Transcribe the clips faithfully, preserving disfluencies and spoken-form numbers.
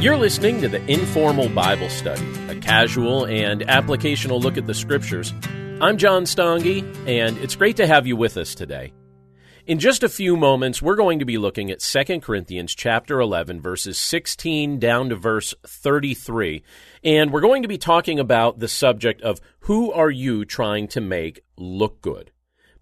You're listening to the Informal Bible Study, a casual and applicational look at the Scriptures. I'm John Stonge, and it's great to have you with us today. In just a few moments, we're going to be looking at Second Corinthians chapter eleven, verses sixteen down to verse thirty-three, and we're going to be talking about the subject of who are you trying to make look good.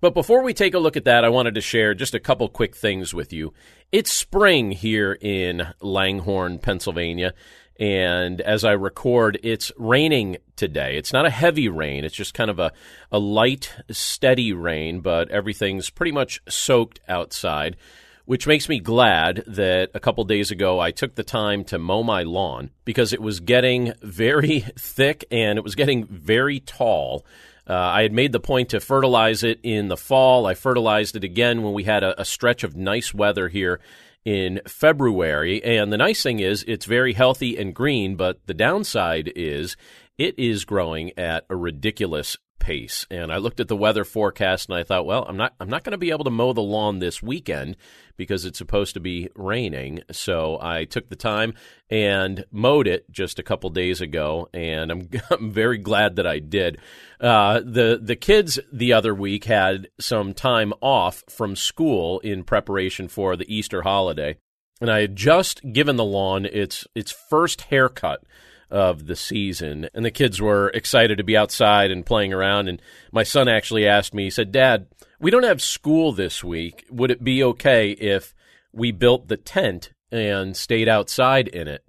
But before we take a look at that, I wanted to share just a couple quick things with you. It's spring here in Langhorne, Pennsylvania, and as I record, it's raining today. It's not a heavy rain. It's just kind of a, a light, steady rain, but everything's pretty much soaked outside, which makes me glad that a couple days ago I took the time to mow my lawn because it was getting very thick and it was getting very tall. Uh, I had made the point to fertilize it in the fall. I fertilized it again when we had a, a stretch of nice weather here in February. And the nice thing is it's very healthy and green, but the downside is it is growing at a ridiculous pace. And I looked at the weather forecast and I thought, well, I'm not I'm not going to be able to mow the lawn this weekend because it's supposed to be raining. So I took the time and mowed it just a couple days ago, and I'm, I'm very glad that I did. Uh, the, the kids the other week had some time off from school in preparation for the Easter holiday, and I had just given the lawn its its first haircut of the season, and the kids were excited to be outside and playing around, and my son actually asked me, he said, "Dad, we don't have school this week. Would it be okay if we built the tent and stayed outside in it?"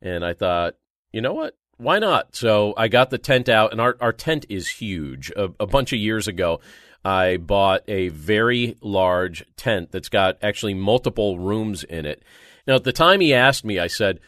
And I thought, you know what? Why not? So I got the tent out, and our, our tent is huge. A, a bunch of years ago, I bought a very large tent that's got actually multiple rooms in it. Now, at the time he asked me, I said,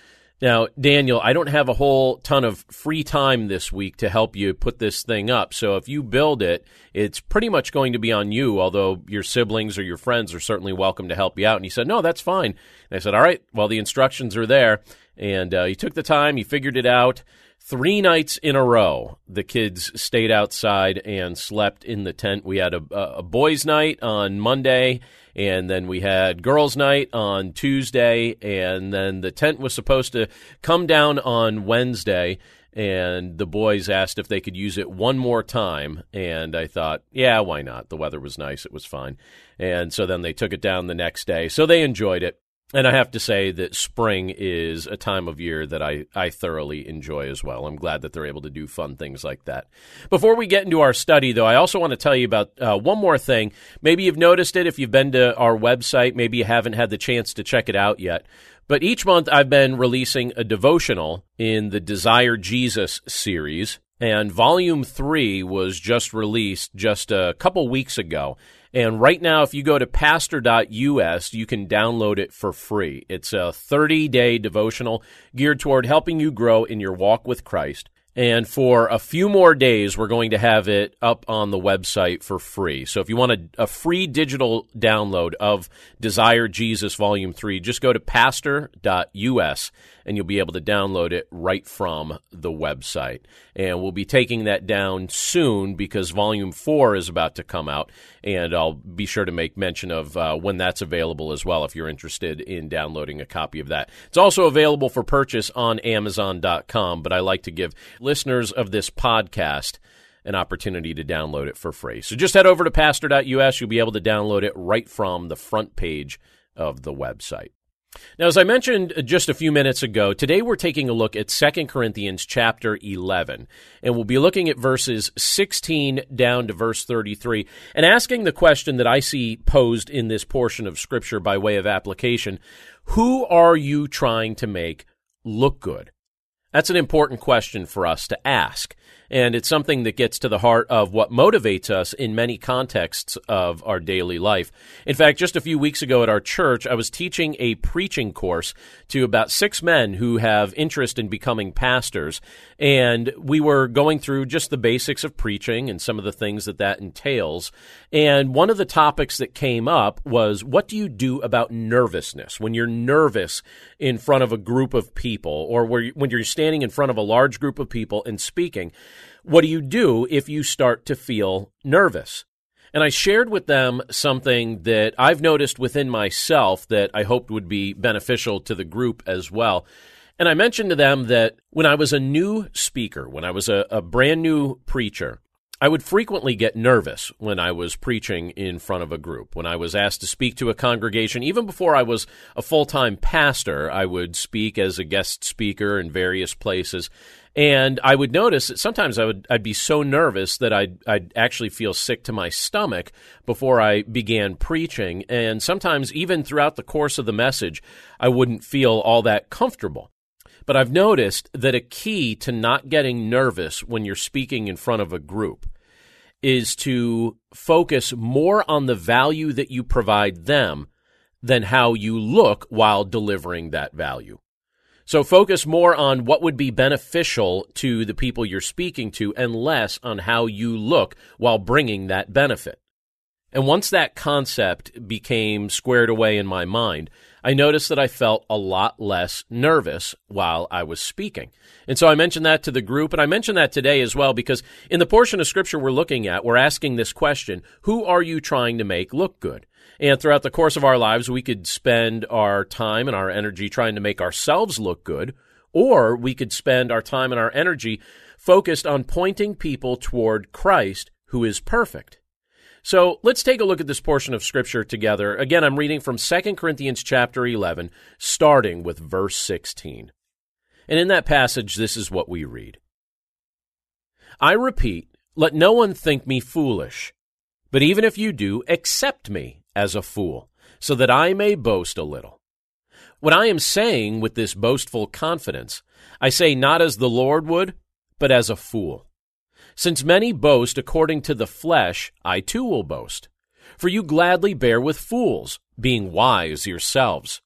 "Now, Daniel, I don't have a whole ton of free time this week to help you put this thing up, so if you build it, it's pretty much going to be on you, although your siblings or your friends are certainly welcome to help you out." And he said, "No, that's fine." And I said, "All right, well, the instructions are there." And uh, he took the time, he figured it out. Three nights in a row, the kids stayed outside and slept in the tent. We had a, a boys' night on Monday, and then we had girls' night on Tuesday, and then the tent was supposed to come down on Wednesday, and the boys asked if they could use it one more time, and I thought, yeah, why not? The weather was nice. It was fine. And so then they took it down the next day, so they enjoyed it. And I have to say that spring is a time of year that I, I thoroughly enjoy as well. I'm glad that they're able to do fun things like that. Before we get into our study, though, I also want to tell you about uh, one more thing. Maybe you've noticed it if you've been to our website. Maybe you haven't had the chance to check it out yet. But each month I've been releasing a devotional in the Desire Jesus series. And Volume three was just released just a couple weeks ago. And right now, if you go to Pastor dot U S, you can download it for free. It's a thirty-day devotional geared toward helping you grow in your walk with Christ. And for a few more days, we're going to have it up on the website for free. So if you want a, a free digital download of Desire Jesus Volume three, just go to pastor dot U S and you'll be able to download it right from the website. And we'll be taking that down soon because Volume four is about to come out, and I'll be sure to make mention of uh, when that's available as well if you're interested in downloading a copy of that. It's also available for purchase on Amazon dot com, but I like to give listeners of this podcast an opportunity to download it for free. So just head over to pastor dot U S. You'll be able to download it right from the front page of the website. Now, as I mentioned just a few minutes ago, today we're taking a look at Second Corinthians chapter eleven, and we'll be looking at verses sixteen down to verse thirty-three and asking the question that I see posed in this portion of Scripture by way of application: who are you trying to make look good? That's an important question for us to ask, and it's something that gets to the heart of what motivates us in many contexts of our daily life. In fact, just a few weeks ago at our church, I was teaching a preaching course to about six men who have interest in becoming pastors, and we were going through just the basics of preaching and some of the things that that entails, and one of the topics that came up was, what do you do about nervousness when you're nervous in front of a group of people, or where you, when you're standing standing in front of a large group of people and speaking? What do you do if you start to feel nervous? And I shared with them something that I've noticed within myself that I hoped would be beneficial to the group as well. And I mentioned to them that when I was a new speaker, when I was a, a brand new preacher, I would frequently get nervous when I was preaching in front of a group. When I was asked to speak to a congregation, even before I was a full-time pastor, I would speak as a guest speaker in various places. And I would notice that sometimes I would, I'd be so nervous that I'd, I'd actually feel sick to my stomach before I began preaching. And sometimes even throughout the course of the message, I wouldn't feel all that comfortable. But I've noticed that a key to not getting nervous when you're speaking in front of a group is to focus more on the value that you provide them than how you look while delivering that value. So focus more on what would be beneficial to the people you're speaking to and less on how you look while bringing that benefit. And once that concept became squared away in my mind, I noticed that I felt a lot less nervous while I was speaking. And so I mentioned that to the group, and I mentioned that today as well, because in the portion of Scripture we're looking at, we're asking this question: who are you trying to make look good? And throughout the course of our lives, we could spend our time and our energy trying to make ourselves look good, or we could spend our time and our energy focused on pointing people toward Christ, who is perfect. So let's take a look at this portion of Scripture together. Again, I'm reading from Second Corinthians chapter eleven, starting with verse sixteen. And in that passage, this is what we read. I repeat, let no one think me foolish, but even if you do, accept me as a fool, so that I may boast a little. What I am saying with this boastful confidence, I say not as the Lord would, but as a fool. Since many boast according to the flesh, I too will boast. For you gladly bear with fools, being wise yourselves.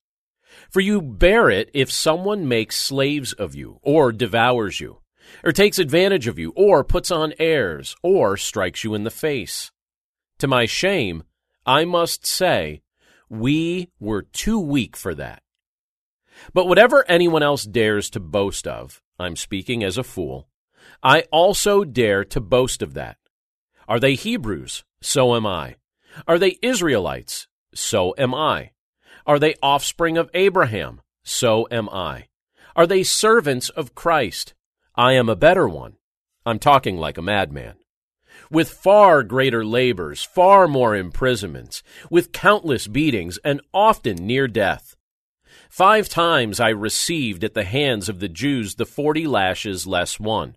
For you bear it if someone makes slaves of you, or devours you, or takes advantage of you, or puts on airs, or strikes you in the face. To my shame, I must say, we were too weak for that. But whatever anyone else dares to boast of, I'm speaking as a fool, I also dare to boast of that. Are they Hebrews? So am I. Are they Israelites? So am I. Are they offspring of Abraham? So am I. Are they servants of Christ? I am a better one. I'm talking like a madman. With far greater labors, far more imprisonments, with countless beatings, and often near death. Five times I received at the hands of the Jews the forty lashes less one.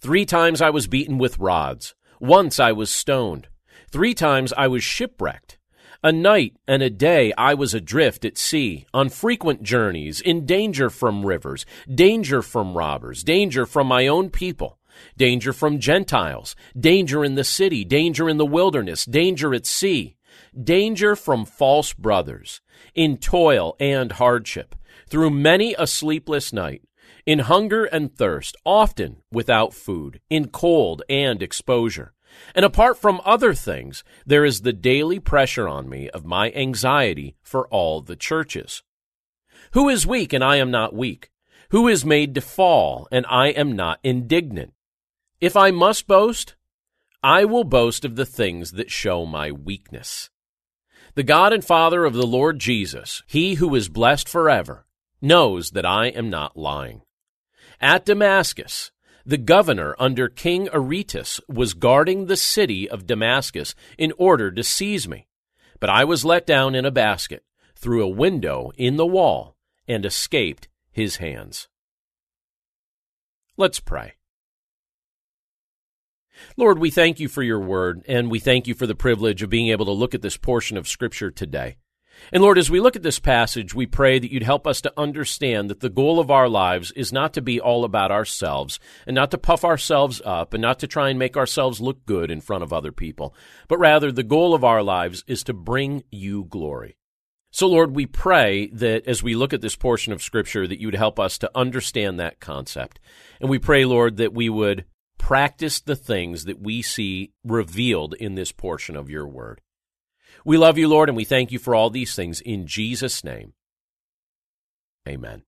Three times I was beaten with rods. Once I was stoned. Three times I was shipwrecked. A night and a day I was adrift at sea, on frequent journeys, in danger from rivers, danger from robbers, danger from my own people, danger from Gentiles, danger in the city, danger in the wilderness, danger at sea, danger from false brothers, in toil and hardship, through many a sleepless night, in hunger and thirst, often without food, in cold and exposure. And apart from other things, there is the daily pressure on me of my anxiety for all the churches. Who is weak and I am not weak? Who is made to fall and I am not indignant? If I must boast, I will boast of the things that show my weakness. The God and Father of the Lord Jesus, he who is blessed forever, knows that I am not lying. At Damascus, the governor under King Aretas was guarding the city of Damascus in order to seize me, but I was let down in a basket through a window in the wall and escaped his hands. Let's pray. Lord, we thank you for your word, and we thank you for the privilege of being able to look at this portion of Scripture today. And Lord, as we look at this passage, we pray that you'd help us to understand that the goal of our lives is not to be all about ourselves, and not to puff ourselves up, and not to try and make ourselves look good in front of other people, but rather the goal of our lives is to bring you glory. So Lord, we pray that as we look at this portion of Scripture, that you'd help us to understand that concept. And we pray, Lord, that we would practice the things that we see revealed in this portion of your word. We love you, Lord, and we thank you for all these things. In Jesus' name, amen.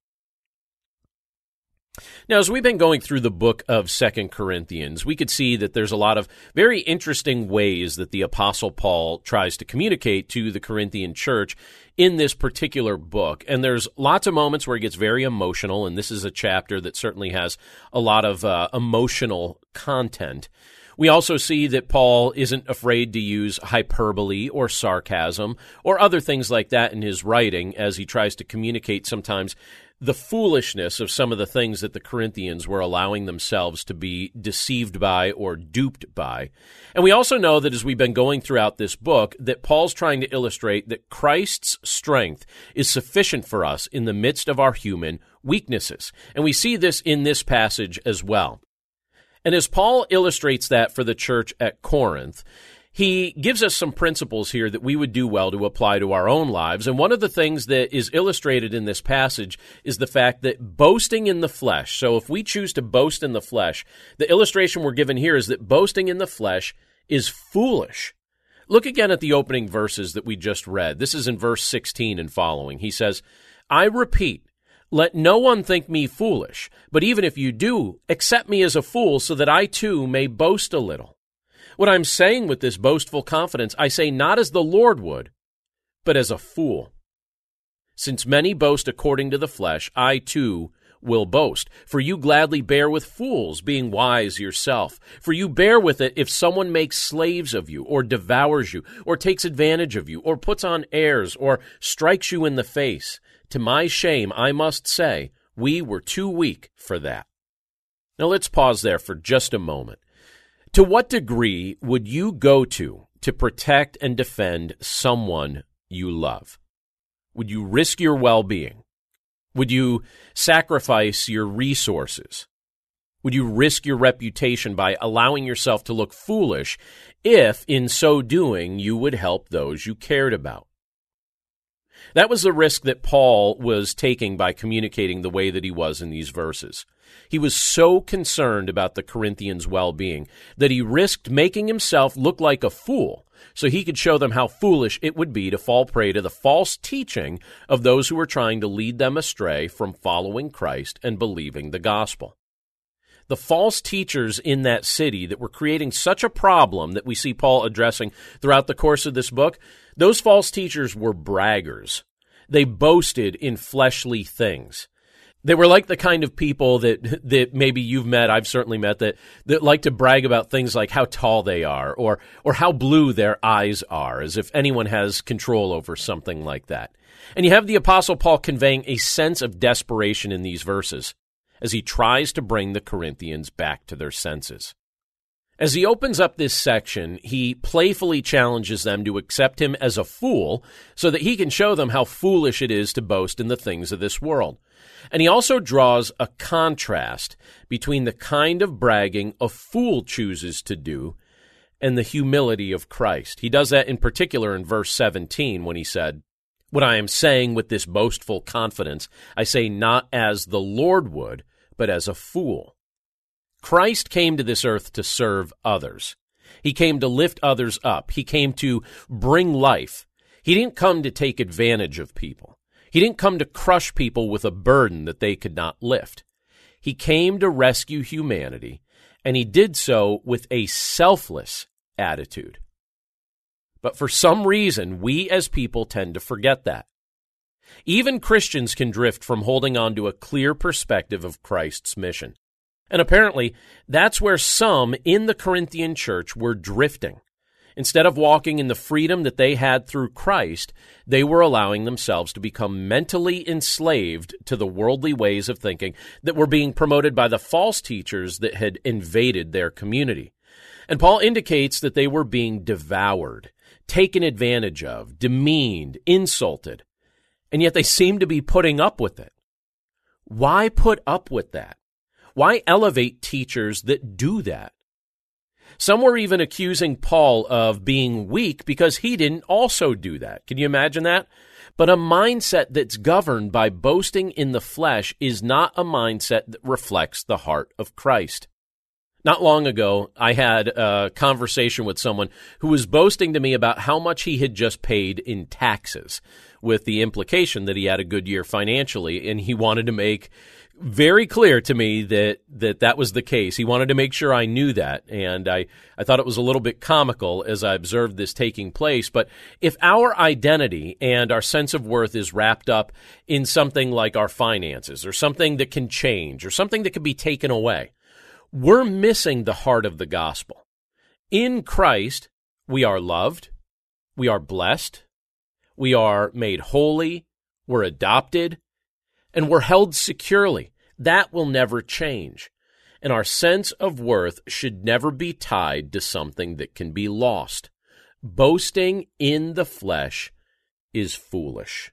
Now, as we've been going through the book of Second Corinthians, we could see that there's a lot of very interesting ways that the Apostle Paul tries to communicate to the Corinthian church in this particular book. And there's lots of moments where he gets very emotional, and this is a chapter that certainly has a lot of uh, emotional content. We also see that Paul isn't afraid to use hyperbole or sarcasm or other things like that in his writing as he tries to communicate sometimes the foolishness of some of the things that the Corinthians were allowing themselves to be deceived by or duped by. And we also know that as we've been going throughout this book, that Paul's trying to illustrate that Christ's strength is sufficient for us in the midst of our human weaknesses. And we see this in this passage as well. And as Paul illustrates that for the church at Corinth, he gives us some principles here that we would do well to apply to our own lives. And one of the things that is illustrated in this passage is the fact that boasting in the flesh, so if we choose to boast in the flesh, the illustration we're given here is that boasting in the flesh is foolish. Look again at the opening verses that we just read. This is in verse sixteen and following. He says, "I repeat, let no one think me foolish, but even if you do, accept me as a fool so that I too may boast a little. What I'm saying with this boastful confidence, I say not as the Lord would, but as a fool. Since many boast according to the flesh, I too will boast. For you gladly bear with fools, being wise yourself. For you bear with it if someone makes slaves of you, or devours you, or takes advantage of you, or puts on airs, or strikes you in the face. To my shame, I must say, we were too weak for that." Now let's pause there for just a moment. To what degree would you go to to protect and defend someone you love? Would you risk your well-being? Would you sacrifice your resources? Would you risk your reputation by allowing yourself to look foolish if, in so doing, you would help those you cared about? That was the risk that Paul was taking by communicating the way that he was in these verses. He was so concerned about the Corinthians' well-being that he risked making himself look like a fool so he could show them how foolish it would be to fall prey to the false teaching of those who were trying to lead them astray from following Christ and believing the gospel. The false teachers in that city that were creating such a problem that we see Paul addressing throughout the course of this book, those false teachers were braggers. They boasted in fleshly things. They were like the kind of people that that maybe you've met, I've certainly met, that that like to brag about things like how tall they are or or how blue their eyes are, as if anyone has control over something like that. And you have the Apostle Paul conveying a sense of desperation in these verses as he tries to bring the Corinthians back to their senses. As he opens up this section, he playfully challenges them to accept him as a fool so that he can show them how foolish it is to boast in the things of this world. And he also draws a contrast between the kind of bragging a fool chooses to do and the humility of Christ. He does that in particular in verse seventeen when he said, "What I am saying with this boastful confidence, I say not as the Lord would, but as a fool." Christ came to this earth to serve others. He came to lift others up. He came to bring life. He didn't come to take advantage of people. He didn't come to crush people with a burden that they could not lift. He came to rescue humanity, and he did so with a selfless attitude. But for some reason, we as people tend to forget that. Even Christians can drift from holding on to a clear perspective of Christ's mission. And apparently, that's where some in the Corinthian church were drifting. Instead of walking in the freedom that they had through Christ, they were allowing themselves to become mentally enslaved to the worldly ways of thinking that were being promoted by the false teachers that had invaded their community. And Paul indicates that they were being devoured, taken advantage of, demeaned, insulted, and yet they seem to be putting up with it. Why put up with that? Why elevate teachers that do that? Some were even accusing Paul of being weak because he didn't also do that. Can you imagine that? But a mindset that's governed by boasting in the flesh is not a mindset that reflects the heart of Christ. Not long ago, I had a conversation with someone who was boasting to me about how much he had just paid in taxes, with the implication that he had a good year financially and he wanted to make very clear to me that, that that was the case. He wanted to make sure I knew that, and I, I thought it was a little bit comical as I observed this taking place. But if our identity and our sense of worth is wrapped up in something like our finances or something that can change or something that can be taken away, we're missing the heart of the gospel. In Christ, we are loved, we are blessed, we are made holy, we're adopted, and we're held securely. That will never change. And our sense of worth should never be tied to something that can be lost. Boasting in the flesh is foolish.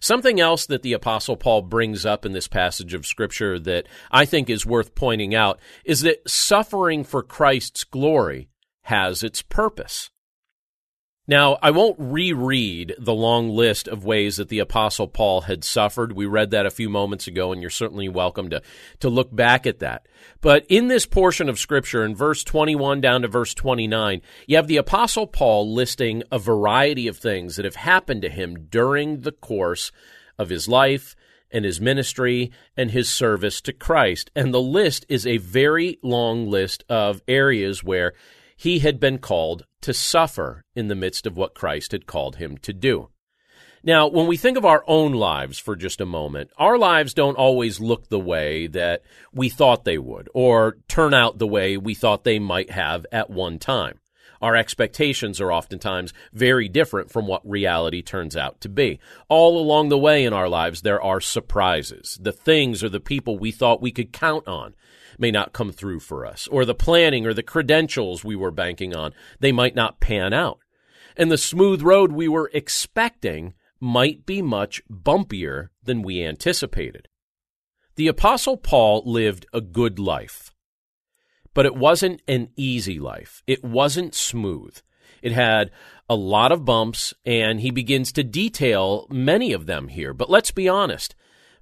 Something else that the Apostle Paul brings up in this passage of Scripture that I think is worth pointing out is that suffering for Christ's glory has its purpose. Now, I won't reread the long list of ways that the Apostle Paul had suffered. We read that a few moments ago, and you're certainly welcome to, to look back at that. But in this portion of Scripture, in verse twenty-one down to verse twenty-nine, you have the Apostle Paul listing a variety of things that have happened to him during the course of his life and his ministry and his service to Christ. And the list is a very long list of areas where he had been called to suffer in the midst of what Christ had called him to do. Now, when we think of our own lives for just a moment, our lives don't always look the way that we thought they would or turn out the way we thought they might have at one time. Our expectations are oftentimes very different from what reality turns out to be. All along the way in our lives, there are surprises. The things or the people we thought we could count on may not come through for us, or the planning or the credentials we were banking on, they might not pan out. And the smooth road we were expecting might be much bumpier than we anticipated. The Apostle Paul lived a good life. But it wasn't an easy life. It wasn't smooth. It had a lot of bumps, and he begins to detail many of them here. But let's be honest.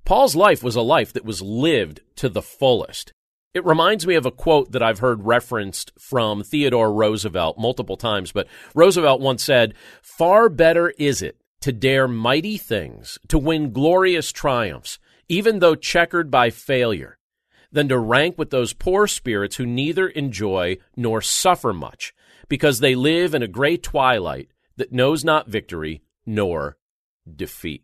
Paul's life was a life that was lived to the fullest. It reminds me of a quote that I've heard referenced from Theodore Roosevelt multiple times, but Roosevelt once said, "Far better is it to dare mighty things, to win glorious triumphs, even though checkered by failure, than to rank with those poor spirits who neither enjoy nor suffer much, because they live in a gray twilight that knows not victory nor defeat."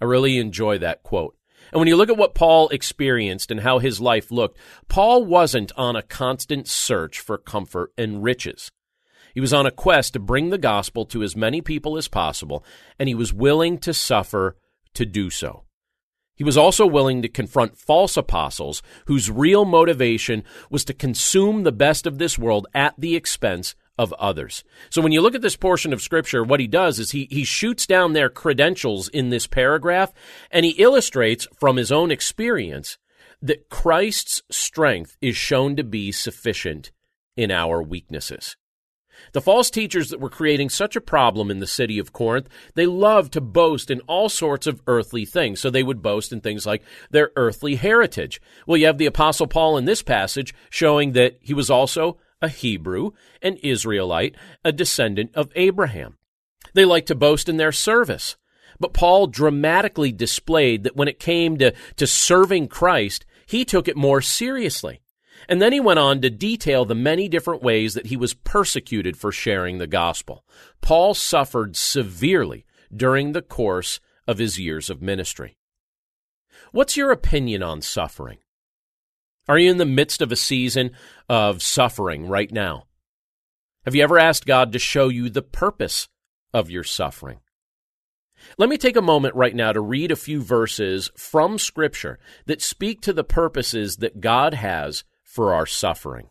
I really enjoy that quote. And when you look at what Paul experienced and how his life looked, Paul wasn't on a constant search for comfort and riches. He was on a quest to bring the gospel to as many people as possible, and he was willing to suffer to do so. He was also willing to confront false apostles whose real motivation was to consume the best of this world at the expense of others. So when you look at this portion of Scripture, what he does is he, he shoots down their credentials in this paragraph, and he illustrates from his own experience that Christ's strength is shown to be sufficient in our weaknesses. The false teachers that were creating such a problem in the city of Corinth, they loved to boast in all sorts of earthly things. So they would boast in things like their earthly heritage. Well, you have the Apostle Paul in this passage showing that he was also a Hebrew, an Israelite, a descendant of Abraham. They liked to boast in their service. But Paul dramatically displayed that when it came to, to serving Christ, he took it more seriously. And then he went on to detail the many different ways that he was persecuted for sharing the gospel. Paul suffered severely during the course of his years of ministry. What's your opinion on suffering? Are you in the midst of a season of suffering right now? Have you ever asked God to show you the purpose of your suffering? Let me take a moment right now to read a few verses from Scripture that speak to the purposes that God has for our suffering.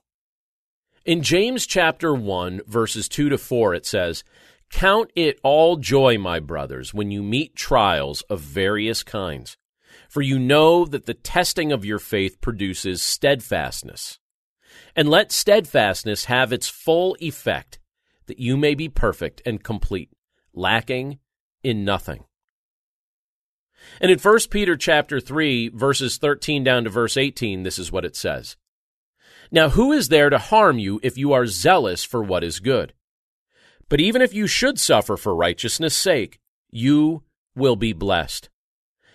In James chapter one, verses two to four, it says, "Count it all joy, my brothers, when you meet trials of various kinds, for you know that the testing of your faith produces steadfastness. And let steadfastness have its full effect, that you may be perfect and complete, lacking in nothing." And in First Peter chapter three, verses thirteen down to verse eighteen, this is what it says. "Now who is there to harm you if you are zealous for what is good? But even if you should suffer for righteousness' sake, you will be blessed.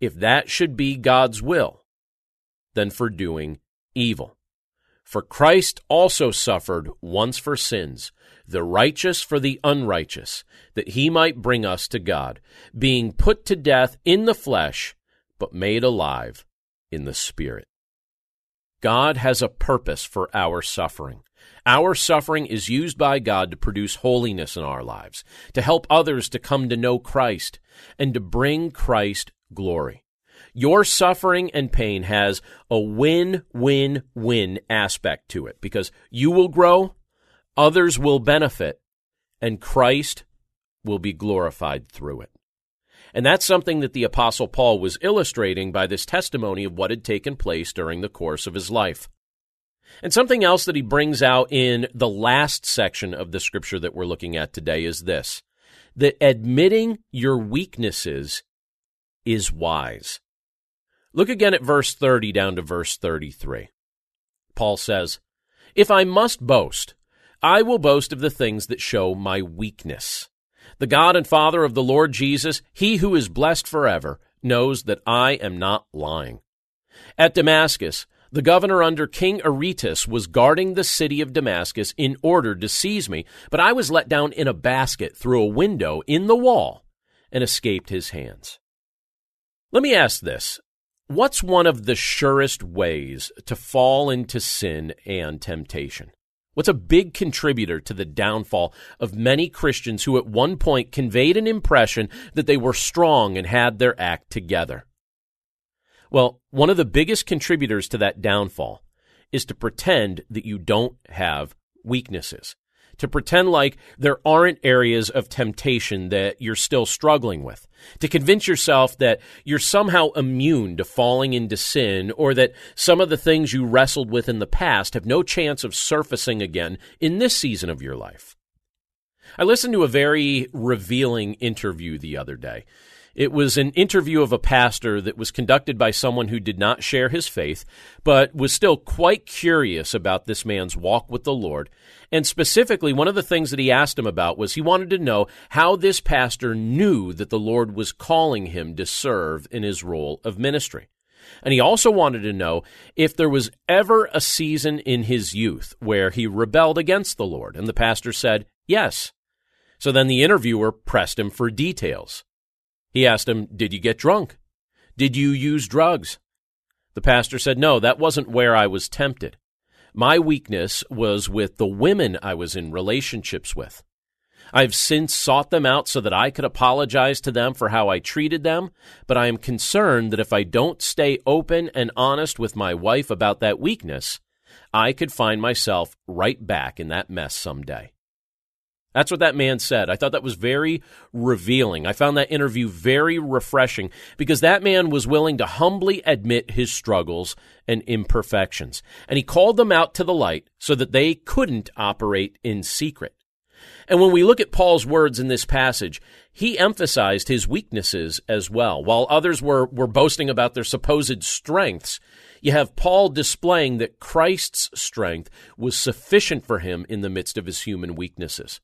if that should be God's will, than for doing evil. For Christ also suffered once for sins, the righteous for the unrighteous, that he might bring us to God, being put to death in the flesh, but made alive in the Spirit. God has a purpose for our suffering. Our suffering is used by God to produce holiness in our lives, to help others to come to know Christ, and to bring Christ glory. Your suffering and pain has a win-win-win aspect to it, because you will grow, others will benefit, and Christ will be glorified through it. And that's something that the Apostle Paul was illustrating by this testimony of what had taken place during the course of his life. And something else that he brings out in the last section of the scripture that we're looking at today is this, that admitting your weaknesses is wise. Look again at verse thirty down to verse thirty-three. Paul says, "If I must boast, I will boast of the things that show my weakness. The God and Father of the Lord Jesus, he who is blessed forever, knows that I am not lying. At Damascus, the governor under King Aretas was guarding the city of Damascus in order to seize me, but I was let down in a basket through a window in the wall and escaped his hands." Let me ask this. What's one of the surest ways to fall into sin and temptation? What's a big contributor to the downfall of many Christians who at one point conveyed an impression that they were strong and had their act together? Well, one of the biggest contributors to that downfall is to pretend that you don't have weaknesses, to pretend like there aren't areas of temptation that you're still struggling with, to convince yourself that you're somehow immune to falling into sin or that some of the things you wrestled with in the past have no chance of surfacing again in this season of your life. I listened to a very revealing interview the other day. It was an interview of a pastor that was conducted by someone who did not share his faith, but was still quite curious about this man's walk with the Lord. And specifically, one of the things that he asked him about was he wanted to know how this pastor knew that the Lord was calling him to serve in his role of ministry. And he also wanted to know if there was ever a season in his youth where he rebelled against the Lord. And the pastor said, yes. So then the interviewer pressed him for details. He asked him, did you get drunk? Did you use drugs? The pastor said, no, that wasn't where I was tempted. My weakness was with the women I was in relationships with. I've since sought them out so that I could apologize to them for how I treated them, but I am concerned that if I don't stay open and honest with my wife about that weakness, I could find myself right back in that mess someday. That's what that man said. I thought that was very revealing. I found that interview very refreshing because that man was willing to humbly admit his struggles and imperfections, and he called them out to the light so that they couldn't operate in secret. And when we look at Paul's words in this passage, he emphasized his weaknesses as well. While others were, were boasting about their supposed strengths, you have Paul displaying that Christ's strength was sufficient for him in the midst of his human weaknesses.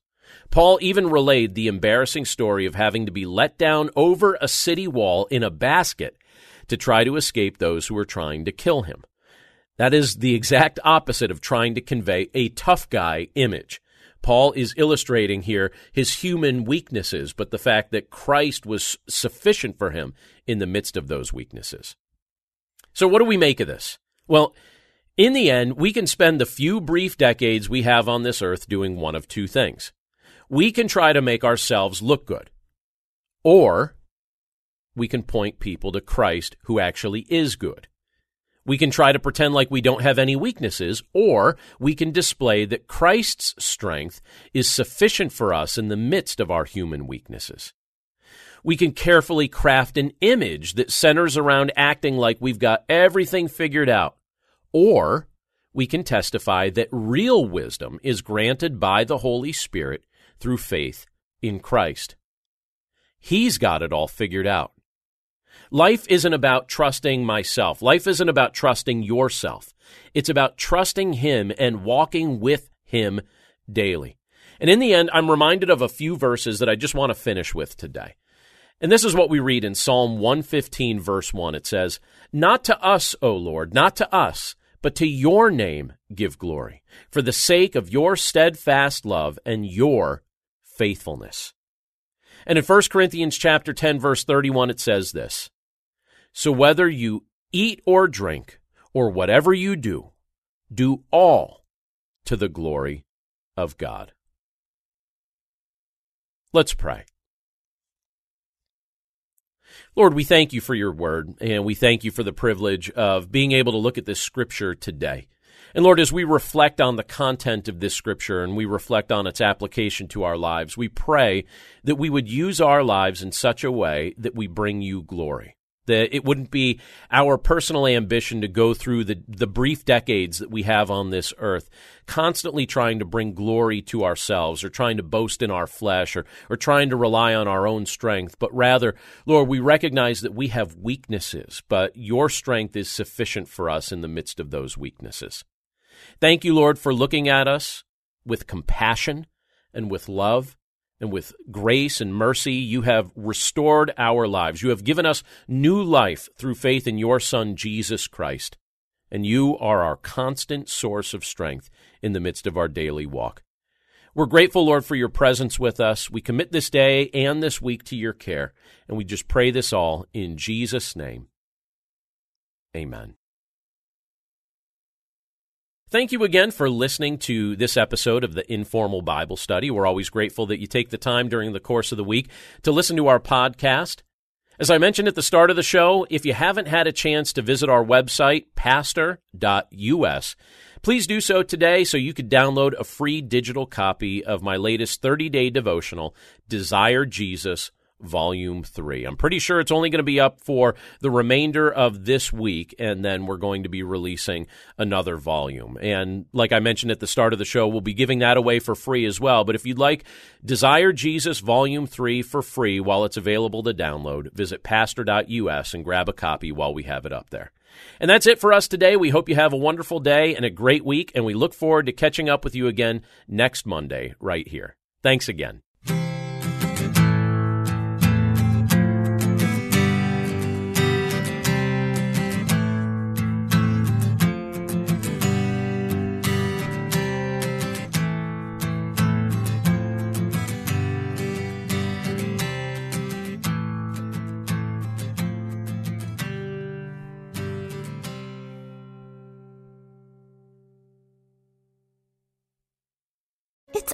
Paul even relayed the embarrassing story of having to be let down over a city wall in a basket to try to escape those who were trying to kill him. That is the exact opposite of trying to convey a tough guy image. Paul is illustrating here his human weaknesses, but the fact that Christ was sufficient for him in the midst of those weaknesses. So what do we make of this? Well, in the end, we can spend the few brief decades we have on this earth doing one of two things. We can try to make ourselves look good, or we can point people to Christ who actually is good. We can try to pretend like we don't have any weaknesses, or we can display that Christ's strength is sufficient for us in the midst of our human weaknesses. we can carefully craft an image that centers around acting like we've got everything figured out. Or we can testify that real wisdom is granted by the Holy Spirit through faith in Christ. He's got it all figured out. Life isn't about trusting myself. Life isn't about trusting yourself. It's about trusting Him and walking with Him daily. And in the end, I'm reminded of a few verses that I just want to finish with today. And this is what we read in Psalm one fifteen, verse one. It says, "Not to us, O Lord, not to us, but to your name give glory, for the sake of your steadfast love and your faithfulness." And in First Corinthians chapter ten, verse thirty-one, it says this, "So whether you eat or drink, or whatever you do, do all to the glory of God." Let's pray. Lord, we thank you for your word, and we thank you for the privilege of being able to look at this scripture today. And Lord, as we reflect on the content of this scripture and we reflect on its application to our lives, we pray that we would use our lives in such a way that we bring you glory, that it wouldn't be our personal ambition to go through the, the brief decades that we have on this earth, constantly trying to bring glory to ourselves or trying to boast in our flesh or, or trying to rely on our own strength. But rather, Lord, we recognize that we have weaknesses, but your strength is sufficient for us in the midst of those weaknesses. Thank you, Lord, for looking at us with compassion and with love and with grace and mercy. You have restored our lives. You have given us new life through faith in your Son, Jesus Christ, and you are our constant source of strength in the midst of our daily walk. We're grateful, Lord, for your presence with us. We commit this day and this week to your care, and we just pray this all in Jesus' name. Amen. Thank you again for listening to this episode of the Informal Bible Study. We're always grateful that you take the time during the course of the week to listen to our podcast. As I mentioned at the start of the show, if you haven't had a chance to visit our website, pastor dot U S, please do so today so you could download a free digital copy of my latest thirty-day devotional, Desire Jesus, Volume three. I'm pretty sure it's only going to be up for the remainder of this week, and then we're going to be releasing another volume. And like I mentioned at the start of the show, we'll be giving that away for free as well. But if you'd like Desire Jesus Volume three for free while it's available to download, visit pastor dot U S and grab a copy while we have it up there. And that's it for us today. We hope you have a wonderful day and a great week, and we look forward to catching up with you again next Monday right here. Thanks again. It's